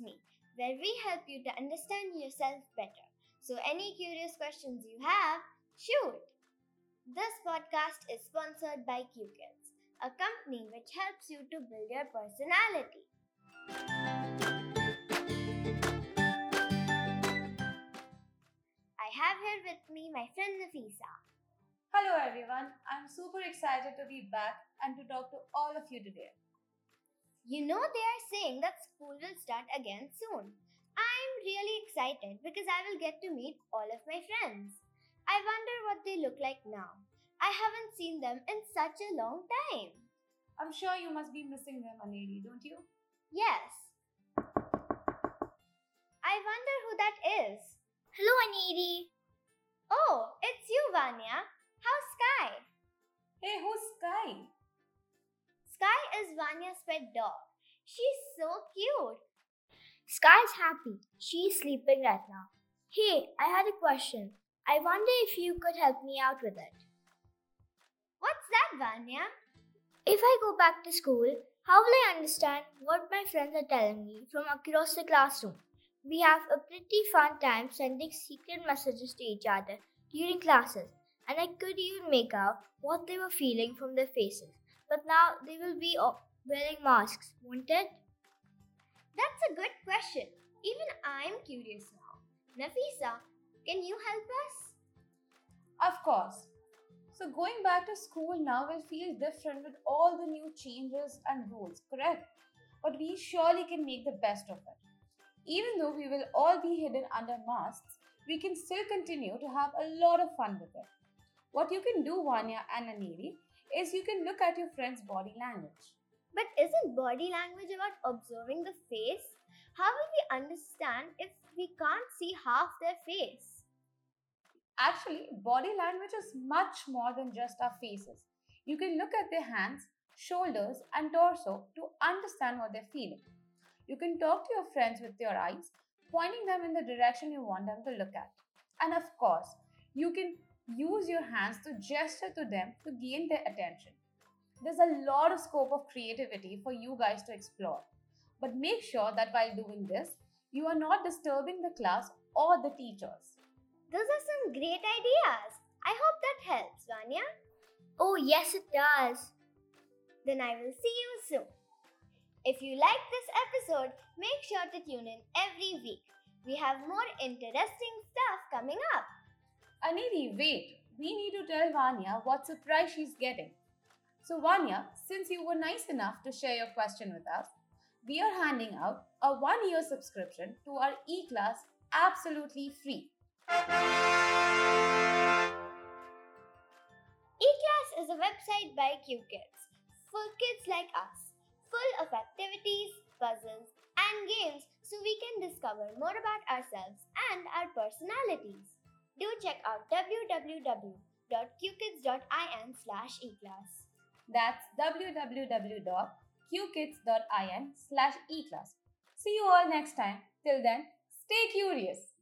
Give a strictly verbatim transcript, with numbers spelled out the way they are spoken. Me, where we help you to understand yourself better. So any curious questions you have, shoot! This podcast is sponsored by QKids, a company which helps you to build your personality. I have here with me my friend Nafisa. Hello everyone, I'm super excited to be back and to talk to all of you today. You know, they are saying that school will start again soon. I'm really excited because I will get to meet all of my friends. I wonder what they look like now. I haven't seen them in such a long time. I'm sure you must be missing them, Aneli, don't you? Yes. I wonder who that is. Hello, Aneli. Oh, it's you, Vanya. How's Sky? Hey, who's Sky? Sky is Vanya's pet dog. She's so cute. Sky's happy. She's sleeping right now. Hey, I had a question. I wonder if you could help me out with it. What's that, Vanya? If I go back to school, how will I understand what my friends are telling me from across the classroom? We have a pretty fun time sending secret messages to each other during classes, and I could even make out what they were feeling from their faces. But now they will be wearing masks, won't it? That's a good question. Even I'm curious now. Nafisa, can you help us? Of course. So going back to school now will feel different with all the new changes and rules, correct? But we surely can make the best of it. Even though we will all be hidden under masks, we can still continue to have a lot of fun with it. What you can do, Vanya and Aneli, is you can look at your friend's body language. But isn't body language about observing the face? How will we understand if we can't see half their face? Actually, body language is much more than just our faces. You can look at their hands, shoulders, and torso to understand what they're feeling. You can talk to your friends with your eyes, pointing them in the direction you want them to look at. And of course, you can use your hands to gesture to them to gain their attention. There's a lot of scope of creativity for you guys to explore. But make sure that while doing this, you are not disturbing the class or the teachers. Those are some great ideas. I hope that helps, Vanya. Oh, yes, it does. Then I will see you soon. If you like this episode, make sure to tune in every week. We have more interesting stuff coming up. Aneli, wait, we need to tell Vanya what surprise she's getting. So Vanya, since you were nice enough to share your question with us, we are handing out a one-year subscription to our E-Class absolutely free. E-Class is a website by QKids, for kids like us, full of activities, puzzles and games so we can discover more about ourselves and our personalities. Do check out w w w dot q kids dot i n slash e class. That's w w w dot q kids dot i n slash e class. See you all next time. Till then, stay curious.